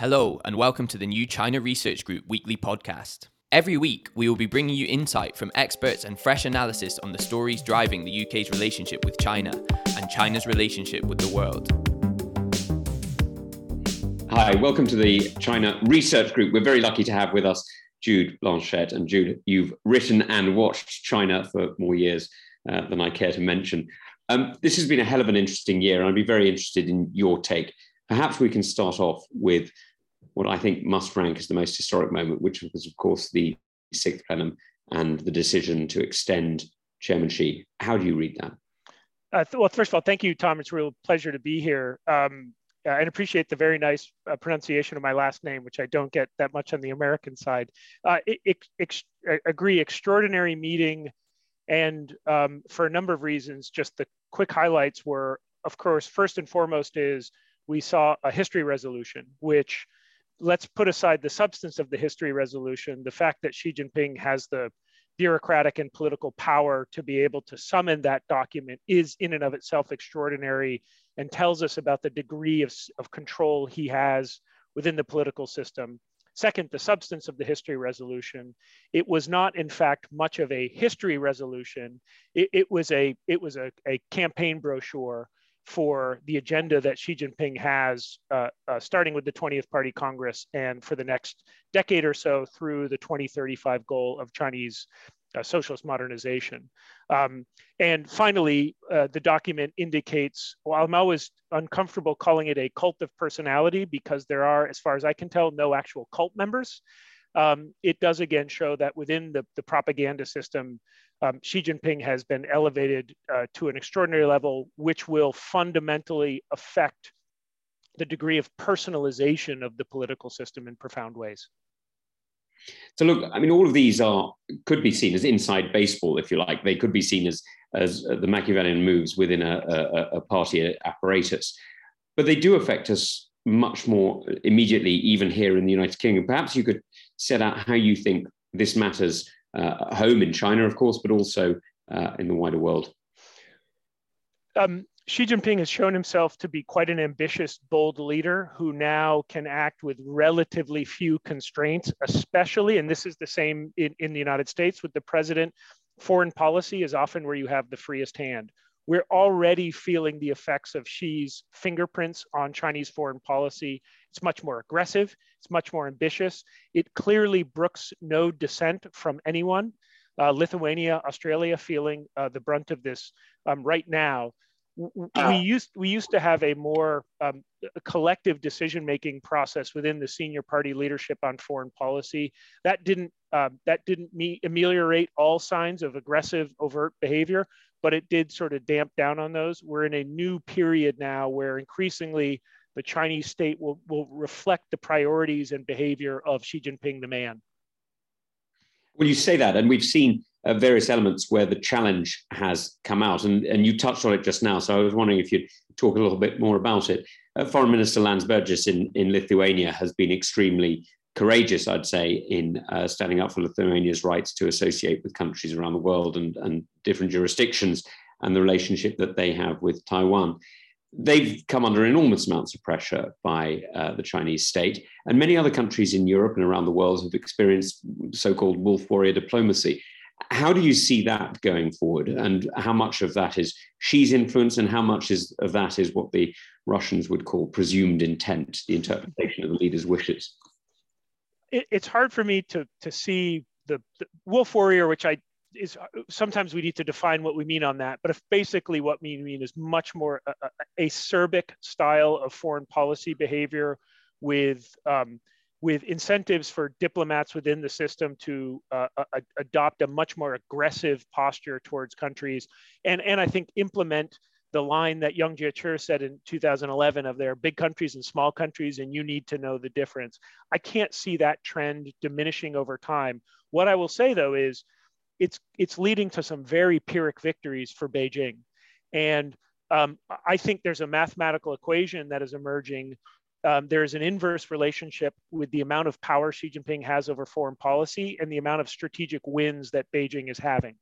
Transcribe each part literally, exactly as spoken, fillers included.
Hello, and welcome to the new China Research Group weekly podcast. Every week, we will be bringing you insight from experts and fresh analysis on the stories driving the U K's relationship with China and China's relationship with the world. Hi, welcome to the China Research Group. We're very lucky to have with us Jude Blanchette. And Jude, you've written and watched China for more years uh, than I care to mention. Um, this has been a hell of an interesting year, and I'd be very interested in your take. Perhaps we can start off with what I think must rank as the most historic moment, which was, of course, the sixth plenum and the decision to extend Chairman Xi. How do you read that? Uh, th- well, first of all, thank you, Tom. It's a real pleasure to be here, um, uh, and appreciate the very nice uh, pronunciation of my last name, which I don't get that much on the American side. Uh, ex- ex- agree, extraordinary meeting, and um, for a number of reasons, just the quick highlights were, of course, first and foremost is we saw a history resolution, which, let's put aside the substance of the history resolution, the fact that Xi Jinping has the bureaucratic and political power to be able to summon that document is in and of itself extraordinary and tells us about the degree of, of control he has within the political system. Second, the substance of the history resolution. It was not, in fact, much of a history resolution. It, it was a, it was a, a campaign brochure for the agenda that Xi Jinping has, uh, uh, starting with the twentieth Party Congress and for the next decade or so through the twenty thirty-five goal of Chinese uh, socialist modernization. Um, and finally, uh, the document indicates, well, I'm always uncomfortable calling it a cult of personality because there are, as far as I can tell, no actual cult members. Um, it does again show that within the, the propaganda system, um, Xi Jinping has been elevated uh, to an extraordinary level, which will fundamentally affect the degree of personalization of the political system in profound ways. So look, I mean, all of these are could be seen as inside baseball, if you like. They could be seen as, as the Machiavellian moves within a, a, a party apparatus, but they do affect us much more immediately, even here in the United Kingdom. Perhaps you could set out how you think this matters uh, at home in China, of course, but also uh, in the wider world. Um, Xi Jinping has shown himself to be quite an ambitious, bold leader who now can act with relatively few constraints, especially, and this is the same in, in the United States with the president, foreign policy is often where you have the freest hand. We're already feeling the effects of Xi's fingerprints on Chinese foreign policy. It's much more aggressive. It's much more ambitious. It clearly brooks no dissent from anyone. Uh, Lithuania, Australia feeling uh, the brunt of this um, right now. We used, we used to have a more um, collective decision-making process within the senior party leadership on foreign policy. That didn't, um, that didn't me- ameliorate all signs of aggressive, overt behavior, but it did sort of damp down on those. We're in a new period now where increasingly the Chinese state will, will reflect the priorities and behavior of Xi Jinping, the man. Well, you say that, and we've seen Uh, various elements where the challenge has come out. And, and you touched on it just now, so I was wondering if you'd talk a little bit more about it. Uh, Foreign Minister Landsbergis in, in Lithuania has been extremely courageous, I'd say, in uh, standing up for Lithuania's rights to associate with countries around the world and, and different jurisdictions and the relationship that they have with Taiwan. They've come under enormous amounts of pressure by uh, the Chinese state, and many other countries in Europe and around the world have experienced so-called wolf warrior diplomacy. How do you see that going forward, and how much of that is Xi's influence and how much is, of that is what the Russians would call presumed intent, the interpretation of the leader's wishes? It, it's hard for me to, to see the, the wolf warrior, which I is sometimes we need to define what we mean on that. But if basically what we mean is much more a, a, acerbic style of foreign policy behavior with um, with incentives for diplomats within the system to uh, a- adopt a much more aggressive posture towards countries. And, and I think implement the line that Yang Jiechi said in two thousand eleven of there are big countries and small countries, and you need to know the difference. I can't see that trend diminishing over time. What I will say though is it's, it's leading to some very Pyrrhic victories for Beijing. And um, I think there's a mathematical equation that is emerging. Um, there is an inverse relationship with the amount of power Xi Jinping has over foreign policy and the amount of strategic wins that Beijing is having.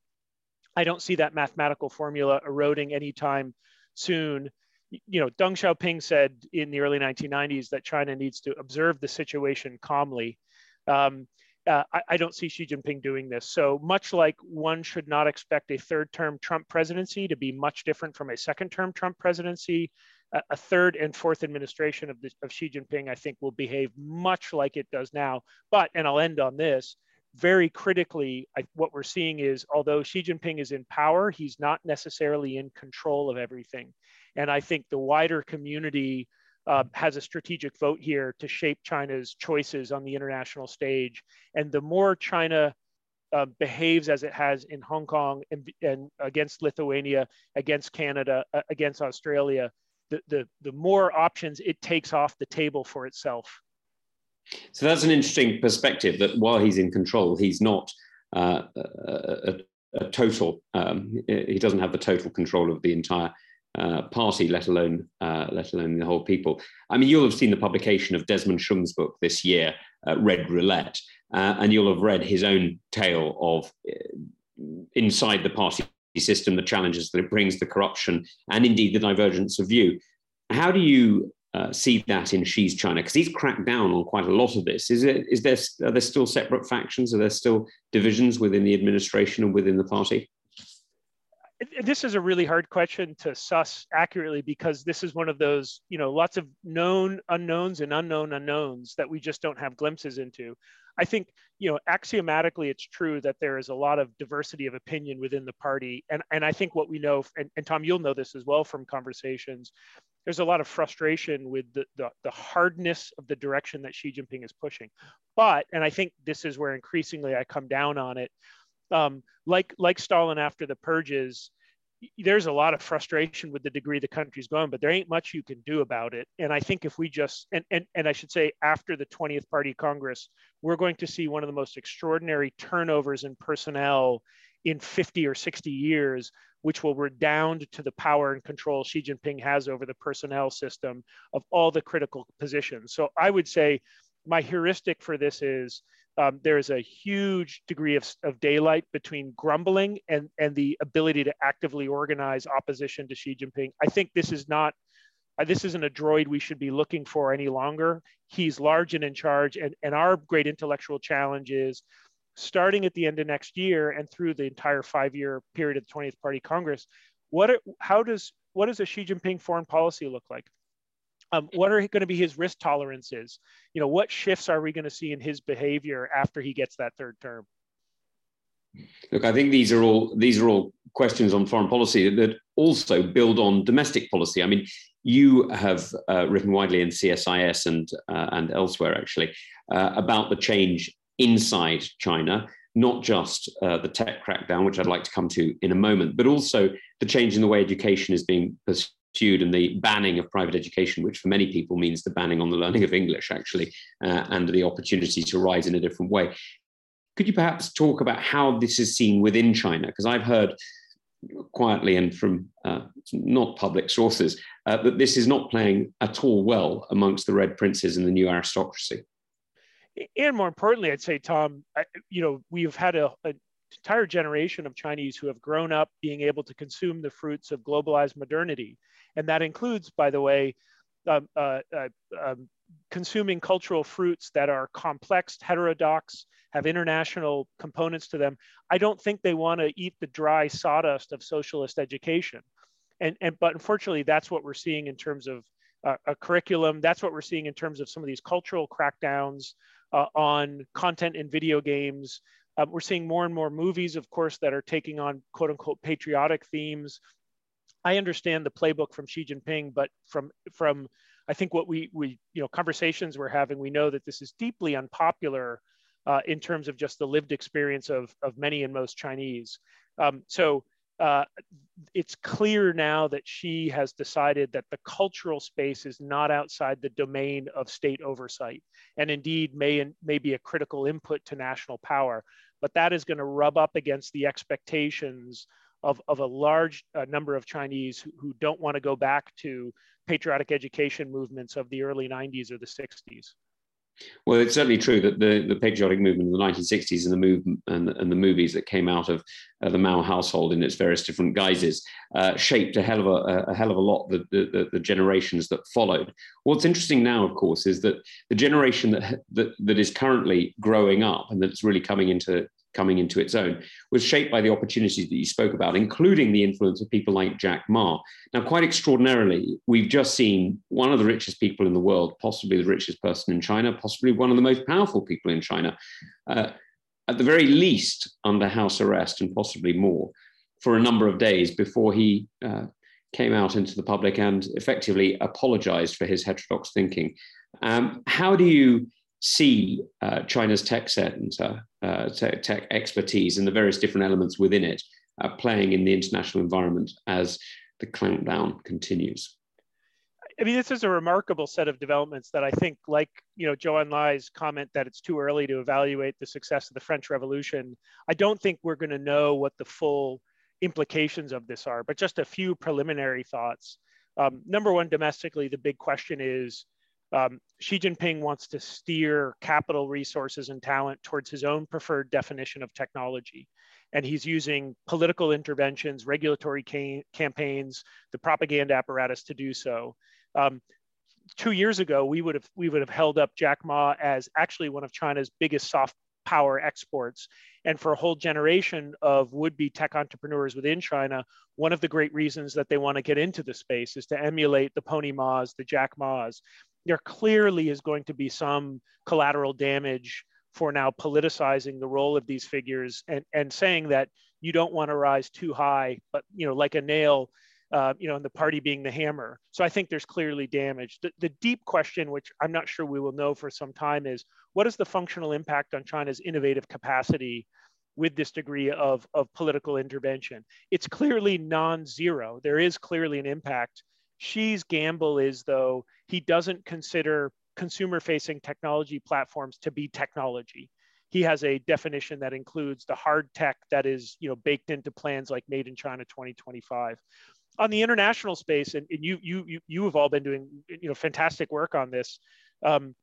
I don't see that mathematical formula eroding anytime soon. you know, Deng Xiaoping said in the early nineteen nineties that China needs to observe the situation calmly. Um, uh, I, I don't see Xi Jinping doing this. So much like one should not expect a third-term Trump presidency to be much different from a second-term Trump presidency, a, a third and fourth administration of, the, of Xi Jinping, I think, will behave much like it does now. But, and I'll end on this, very critically, I, what we're seeing is, although Xi Jinping is in power, he's not necessarily in control of everything. And I think the wider community uh, has a strategic vote here to shape China's choices on the international stage. And the more China uh, behaves as it has in Hong Kong and, and against Lithuania, against Canada, uh, against Australia, the, the, the more options it takes off the table for itself. So that's an interesting perspective, that while he's in control, he's not uh, a, a total, um, he doesn't have the total control of the entire uh, party, let alone uh, let alone the whole people. I mean, you'll have seen the publication of Desmond Shum's book this year, uh, Red Roulette, uh, and you'll have read his own tale of uh, inside the party system, the challenges that it brings, the corruption, and indeed the divergence of view. How do you Uh, see that in Xi's China? Because he's cracked down on quite a lot of this. Is it? Is there? Are there still separate factions? Are there still divisions within the administration and within the party? This is a really hard question to suss accurately, because this is one of those, you know, lots of known unknowns and unknown unknowns that we just don't have glimpses into. I think, you know, axiomatically, it's true that there is a lot of diversity of opinion within the party. And, and I think what we know, and, and Tom, you'll know this as well from conversations, there's a lot of frustration with the, the, the hardness of the direction that Xi Jinping is pushing. But, and I think this is where increasingly I come down on it, um, like, like Stalin after the purges, there's a lot of frustration with the degree the country's going, but there ain't much you can do about it. And I think if we just, and, and, and I should say after the twentieth Party Congress, we're going to see one of the most extraordinary turnovers in personnel in fifty or sixty years, which will redound to the power and control Xi Jinping has over the personnel system of all the critical positions. So I would say my heuristic for this is um, there is a huge degree of, of daylight between grumbling and, and the ability to actively organize opposition to Xi Jinping. I think this is not, uh, this isn't a droid we should be looking for any longer. He's large and in charge, and, and our great intellectual challenge is, starting at the end of next year and through the entire five-year period of the twentieth Party Congress, what are, how does what does a Xi Jinping foreign policy look like? Um, what are going to be his risk tolerances? You know, what shifts are we going to see in his behavior after he gets that third term? Look, I think these are all these are all questions on foreign policy that also build on domestic policy. I mean, you have uh, written widely in C S I S and uh, and elsewhere actually uh, about the change inside China, not just uh, the tech crackdown, which I'd like to come to in a moment, but also the change in the way education is being pursued and the banning of private education, which for many people means the banning on the learning of English, actually, uh, and the opportunity to rise in a different way. Could you perhaps talk about how this is seen within China? Because I've heard quietly and from uh, not public sources uh, that this is not playing at all well amongst the Red Princes and the new aristocracy. And more importantly, I'd say, Tom, I, you know, we've had a, a entire generation of Chinese who have grown up being able to consume the fruits of globalized modernity. And that includes, by the way, um, uh, uh, um, consuming cultural fruits that are complex, heterodox, have international components to them. I don't think they want to eat the dry sawdust of socialist education. And, and but unfortunately, that's what we're seeing in terms of uh, a curriculum. That's what we're seeing in terms of some of these cultural crackdowns Uh, on content in video games. Um, we're seeing more and more movies, of course, that are taking on quote unquote patriotic themes. I understand the playbook from Xi Jinping, but from, from I think what we, we, you know, conversations we're having, we know that this is deeply unpopular uh, in terms of just the lived experience of, of many and most Chinese. Um, so uh, it's clear now that Xi has decided that the cultural space is not outside the domain of state oversight, and indeed may, may be a critical input to national power. But that is going to rub up against the expectations of, of a large uh, number of Chinese who, who don't want to go back to patriotic education movements of the early nineties or the sixties. Well, it's certainly true that the, the patriotic movement of the nineteen sixties and the move and, and the movies that came out of uh, the Mao household in its various different guises uh, shaped a hell of a, a hell of a lot the, the, the generations that followed. What's interesting now, of course, is that the generation that that, that is currently growing up and that's really coming into coming into its own was shaped by the opportunities that you spoke about, including the influence of people like Jack Ma. Now, quite extraordinarily, we've just seen one of the richest people in the world, possibly the richest person in China, possibly one of the most powerful people in China, uh, at the very least under house arrest and possibly more for a number of days before he uh, came out into the public and effectively apologized for his heterodox thinking. Um, how do you see uh, China's tech sector, uh, tech, tech expertise and the various different elements within it uh, playing in the international environment as the clampdown continues? I mean, this is a remarkable set of developments that I think, like, you know, Zhou Enlai's comment that it's too early to evaluate the success of the French Revolution. I don't think we're going to know what the full implications of this are, but just a few preliminary thoughts. Um, number one, domestically, the big question is, Um, Xi Jinping wants to steer capital, resources, and talent towards his own preferred definition of technology. And he's using political interventions, regulatory ca campaigns, the propaganda apparatus to do so. Um, two years ago, we would have, we would have held up Jack Ma as actually one of China's biggest soft power exports. And for a whole generation of would-be tech entrepreneurs within China, one of the great reasons that they want to get into the space is to emulate the Pony Ma's, the Jack Ma's. There clearly is going to be some collateral damage for now politicizing the role of these figures and, and saying that you don't want to rise too high, but, you know, like a nail, uh, you know, and the party being the hammer. So I think there's clearly damage. The, the deep question, which I'm not sure we will know for some time, is what is the functional impact on China's innovative capacity with this degree of, of political intervention? It's clearly non-zero. There is clearly an impact. Xi's gamble is, though, he doesn't consider consumer-facing technology platforms to be technology. He has a definition that includes the hard tech that is, you know, baked into plans like Made in China twenty twenty-five. On the international space, and, and you, you, you, you have all been doing, you know, fantastic work on this. Um,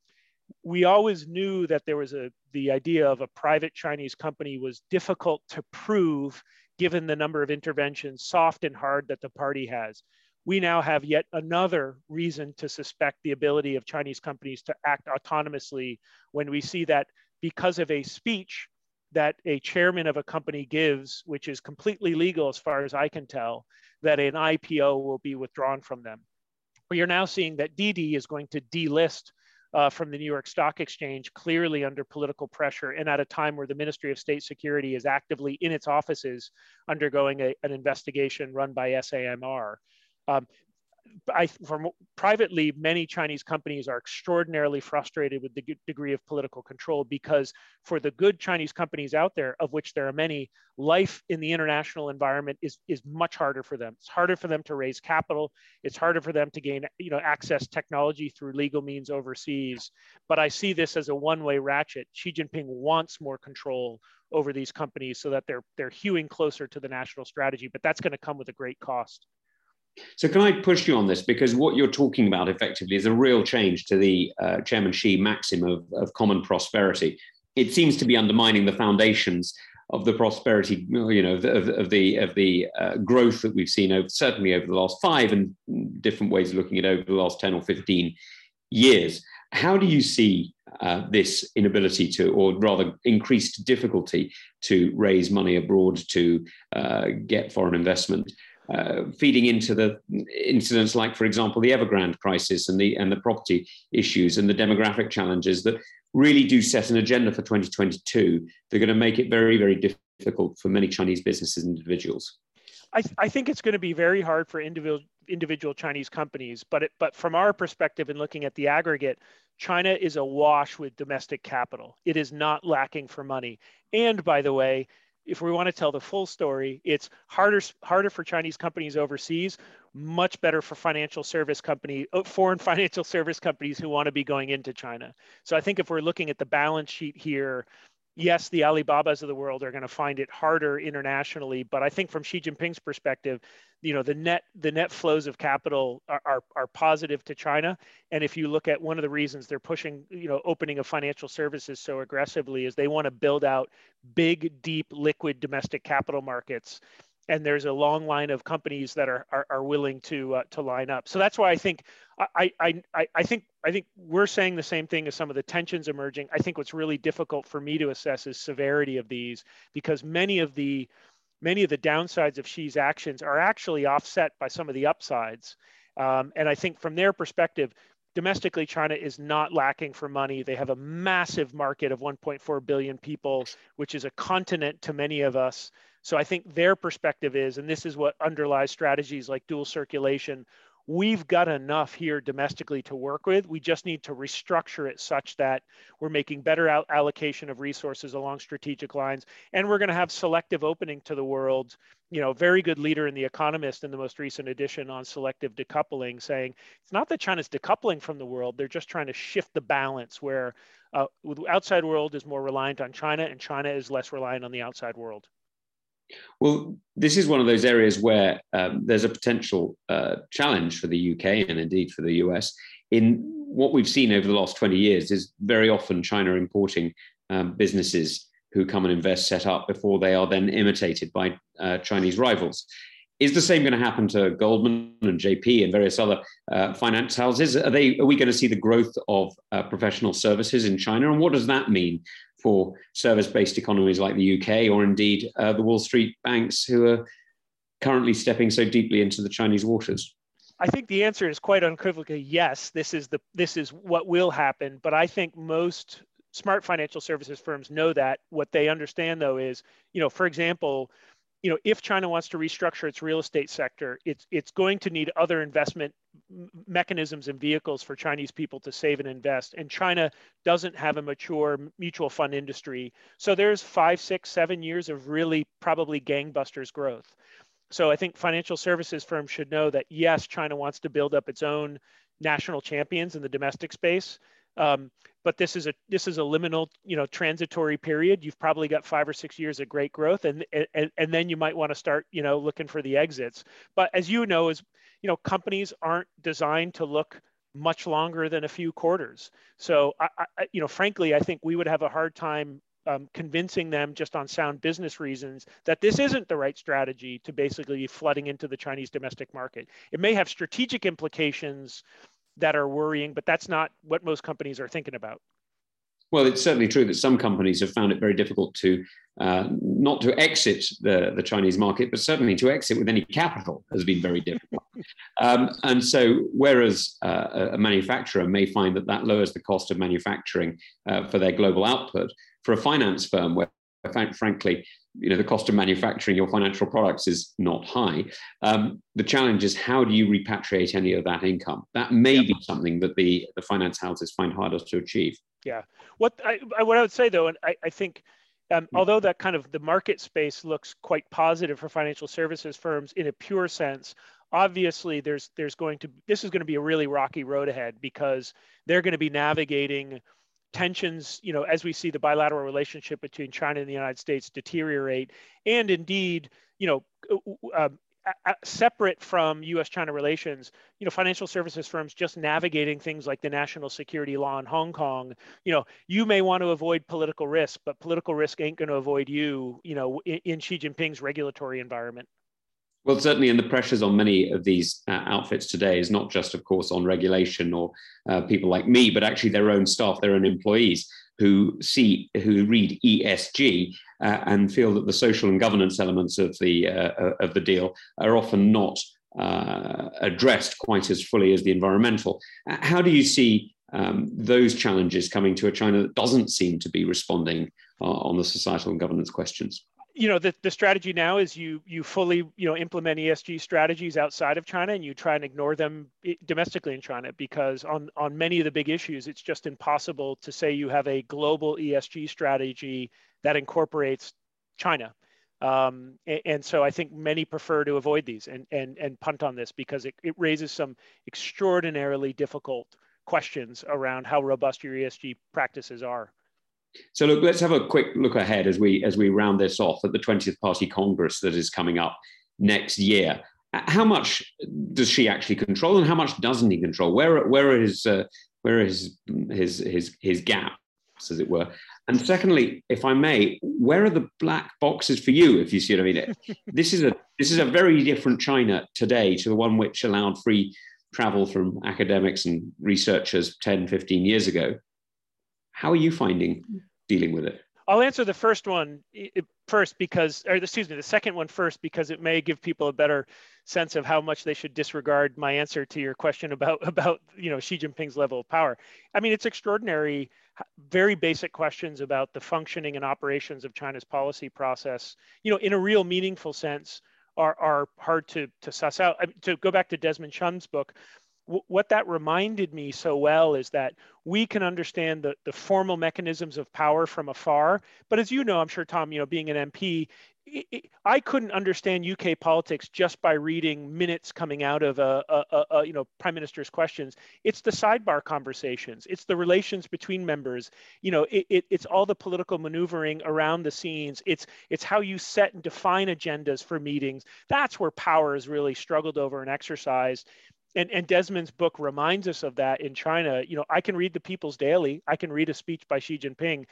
we always knew that there was a, the idea of a private Chinese company was difficult to prove, given the number of interventions, soft and hard, that the party has. We now have yet another reason to suspect the ability of Chinese companies to act autonomously when we see that because of a speech that a chairman of a company gives, which is completely legal as far as I can tell, that an I P O will be withdrawn from them. We are now seeing that Didi is going to delist uh, from the New York Stock Exchange, clearly under political pressure and at a time where the Ministry of State Security is actively in its offices undergoing a, an investigation run by S A M R. Um, I, from, privately, many Chinese companies are extraordinarily frustrated with the degree of political control because for the good Chinese companies out there, of which there are many, life in the international environment is, is much harder for them. It's harder for them to raise capital. It's harder for them to gain, you know, access technology through legal means overseas. But I see this as a one-way ratchet. Xi Jinping wants more control over these companies so that they're, they're hewing closer to the national strategy, but that's going to come with a great cost. So can I push you on this? Because what you're talking about effectively is a real change to the uh, Chairman Xi maxim of, of common prosperity. It seems to be undermining the foundations of the prosperity, you know, of, of the, of the uh, growth that we've seen over, certainly over the last five and different ways of looking at over the last ten or fifteen years. How do you see uh, this inability to, or rather increased difficulty to raise money abroad, to uh, get foreign investment, Uh, feeding into the incidents like, for example, the Evergrande crisis and the and the property issues and the demographic challenges that really do set an agenda for twenty twenty-two? They're going to make it very, very difficult for many Chinese businesses and individuals. I, th I think it's going to be very hard for individual individual Chinese companies, but it, but from our perspective in looking at the aggregate, China is awash with domestic capital. It is not lacking for money. And by the way, if we want to tell the full story, it's harder, harder for Chinese companies overseas, much better for financial service company, foreign financial service companies who want to be going into China. So I think if we're looking at the balance sheet here, yes, the Alibabas of the world are going to find it harder internationally, but I think from Xi Jinping's perspective, you know, the net the net flows of capital are, are, are positive to China. And if you look at one of the reasons they're pushing, you know, opening of financial services so aggressively, is they want to build out big, deep, liquid domestic capital markets. And there's a long line of companies that are are, are willing to uh, to line up. So that's why I think I I I think I think we're saying the same thing as some of the tensions emerging. I think what's really difficult for me to assess is severity of these, because many of the many of the downsides of Xi's actions are actually offset by some of the upsides. Um, and I think from their perspective, domestically, China is not lacking for money. They have a massive market of one point four billion people, which is a continent to many of us. So I think their perspective is, and this is what underlies strategies like dual circulation, we've got enough here domestically to work with. We just need to restructure it such that we're making better allocation of resources along strategic lines. And we're going to have selective opening to the world. You know, very good leader in The Economist in the most recent edition on selective decoupling, saying it's not that China's decoupling from the world, they're just trying to shift the balance where uh, the outside world is more reliant on China and China is less reliant on the outside world. Well, this is one of those areas where um, there's a potential uh, challenge for the U K and indeed for the U S. In what we've seen over the last twenty years is very often China importing um, businesses who come and invest, set up before they are then imitated by uh, Chinese rivals. Is the same going to happen to Goldman and J P and various other uh, finance houses? Are they? Are we going to see the growth of uh, professional services in China? And what does that mean for service-based economies like the U K, or indeed uh, the Wall Street banks who are currently stepping so deeply into the Chinese waters? I think the answer is quite unequivocally yes. This is the this is what will happen. But I think most smart financial services firms know that. What they understand, though, is, you know, for example, you know, if China wants to restructure its real estate sector, it's it's going to need other investment mechanisms and vehicles for Chinese people to save and invest. And China doesn't have a mature mutual fund industry. So there's five, six, seven years of really probably gangbusters growth. So I think financial services firms should know that, yes, China wants to build up its own national champions in the domestic space. Um, but this is a this is a liminal, you know, transitory period. You've probably got five or six years of great growth, and and and then you might want to start, you know, looking for the exits. But as you know, as you know, companies aren't designed to look much longer than a few quarters. So, I, I you know, frankly, I think we would have a hard time um, convincing them, just on sound business reasons, that this isn't the right strategy to basically be flooding into the Chinese domestic market. It may have strategic implications that are worrying, but that's not what most companies are thinking about. Well, it's certainly true that some companies have found it very difficult to, uh, not to exit the, the Chinese market, but certainly to exit with any capital has been very difficult. um, and so whereas uh, a manufacturer may find that that lowers the cost of manufacturing uh, for their global output, for a finance firm where, frankly, you know, the cost of manufacturing your financial products is not high. Um, the challenge is, how do you repatriate any of that income? That may be something that the, the finance houses find harder to achieve. Yeah. What I, what I would say, though, and I, I think um, although that kind of the market space looks quite positive for financial services firms in a pure sense, obviously there's there's going to this is going to be a really rocky road ahead, because they're going to be navigating tensions, you know, as we see the bilateral relationship between China and the United States deteriorate, and indeed, you know, uh, uh, separate from U S China relations, you know, financial services firms just navigating things like the national security law in Hong Kong. You know, you may want to avoid political risk, but political risk ain't going to avoid you, you know, in, in Xi Jinping's regulatory environment. Well, certainly, and the pressures on many of these uh, outfits today is not just, of course, on regulation or uh, people like me, but actually their own staff, their own employees who see, who read E S G uh, and feel that the social and governance elements of the uh, of the deal are often not uh, addressed quite as fully as the environmental. How do you see um, those challenges coming to a China that doesn't seem to be responding uh, on the societal and governance questions? You know, the, the strategy now is you you fully, you know, implement E S G strategies outside of China, and you try and ignore them domestically in China, because on, on many of the big issues, it's just impossible to say you have a global E S G strategy that incorporates China. Um, and, and so I think many prefer to avoid these and, and, and punt on this, because it, it raises some extraordinarily difficult questions around how robust your E S G practices are. So look, let's have a quick look ahead as we as we round this off at the twentieth Party Congress that is coming up next year. How much does Xi actually control, and how much doesn't he control? Where where are his uh, where are his his his his gaps, as it were? And secondly, if I may, where are the black boxes for you, if you see what I mean? This is a this is a very different China today to the one which allowed free travel from academics and researchers ten, fifteen years ago. How are you finding dealing with it? I'll answer the first one first because, or excuse me, the second one first, because it may give people a better sense of how much they should disregard my answer to your question about, about you know, Xi Jinping's level of power. I mean, it's extraordinary, very basic questions about the functioning and operations of China's policy process, you know, in a real meaningful sense are, are hard to, to suss out. I mean, to go back to Desmond Chum's book, what that reminded me so well is that we can understand the, the formal mechanisms of power from afar. But as you know, I'm sure, Tom, you know, being an M P, it, it, I couldn't understand U K politics just by reading minutes coming out of, a, a, a, you know, Prime Minister's questions. It's the sidebar conversations. It's the relations between members. You know, it, it, it's all the political maneuvering around the scenes. It's, it's how you set and define agendas for meetings. That's where power is really struggled over and exercised. And, and Desmond's book reminds us of that in China. You know, I can read the People's Daily, I can read a speech by Xi Jinping,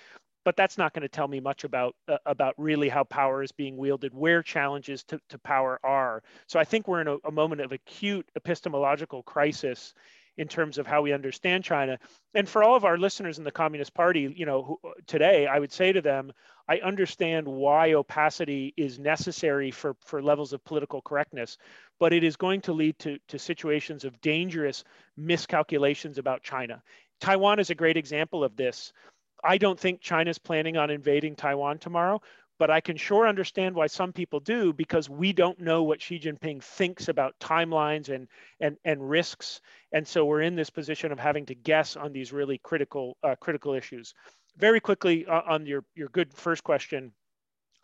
but that's not going to tell me much about uh, about really how power is being wielded, where challenges to, to power are. So I think we're in a, a moment of acute epistemological crisis in terms of how we understand China. And for all of our listeners in the Communist Party, you know, who, today, I would say to them, I understand why opacity is necessary for, for levels of political correctness, but it is going to lead to, to situations of dangerous miscalculations about China. Taiwan is a great example of this. I don't think China's planning on invading Taiwan tomorrow, but I can sure understand why some people do, because we don't know what Xi Jinping thinks about timelines and, and, and risks. And so we're in this position of having to guess on these really critical, uh, critical issues. Very quickly uh, on your, your good first question,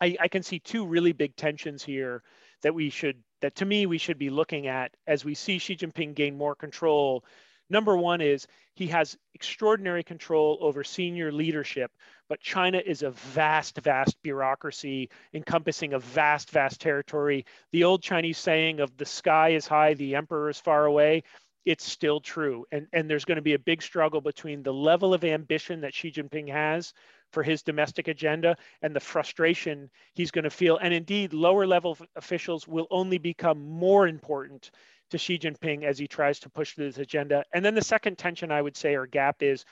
I, I can see two really big tensions here that we should, that to me, we should be looking at as we see Xi Jinping gain more control. Number one is he has extraordinary control over senior leadership, but China is a vast, vast bureaucracy encompassing a vast, vast territory. The old Chinese saying of the sky is high, the emperor is far away, it's still true. And, and there's going to be a big struggle between the level of ambition that Xi Jinping has for his domestic agenda and the frustration he's going to feel. And indeed, lower level officials will only become more important to Xi Jinping as he tries to push this agenda. And then the second tension, I would say, or gap is,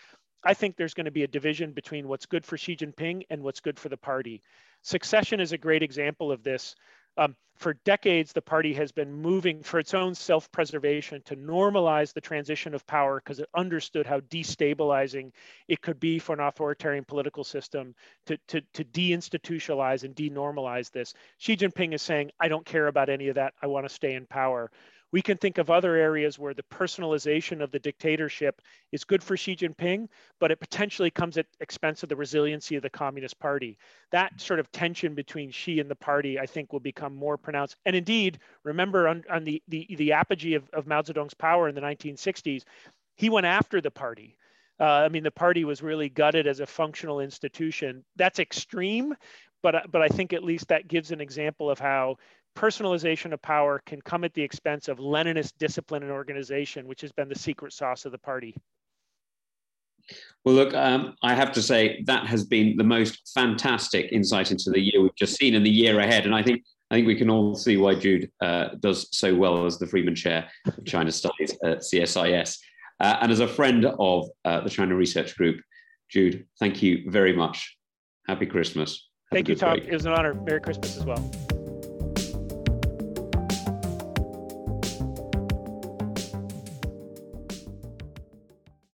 I think there's going to be a division between what's good for Xi Jinping and what's good for the party. Succession is a great example of this. Um, for decades, the party has been moving for its own self-preservation to normalize the transition of power because it understood how destabilizing it could be for an authoritarian political system to, to, to deinstitutionalize and denormalize this. Xi Jinping is saying, I don't care about any of that. I want to stay in power. We can think of other areas where the personalization of the dictatorship is good for Xi Jinping, but it potentially comes at expense of the resiliency of the Communist Party. That sort of tension between Xi and the party, I think, will become more pronounced. And indeed, remember on, on the, the, the apogee of, of Mao Zedong's power in the nineteen sixties, he went after the party. Uh, I mean, the party was really gutted as a functional institution. That's extreme, but, but I think at least that gives an example of how personalization of power can come at the expense of Leninist discipline and organization, which has been the secret sauce of the party. Well, look, um, I have to say that has been the most fantastic insight into the year we've just seen and the year ahead. And I think I think we can all see why Jude uh, does so well as the Freeman Chair of China Studies at C S I S. Uh, and as a friend of uh, the China Research Group, Jude, thank you very much. Happy Christmas. Have thank you, Tom. Break. It was an honor. Merry Christmas as well.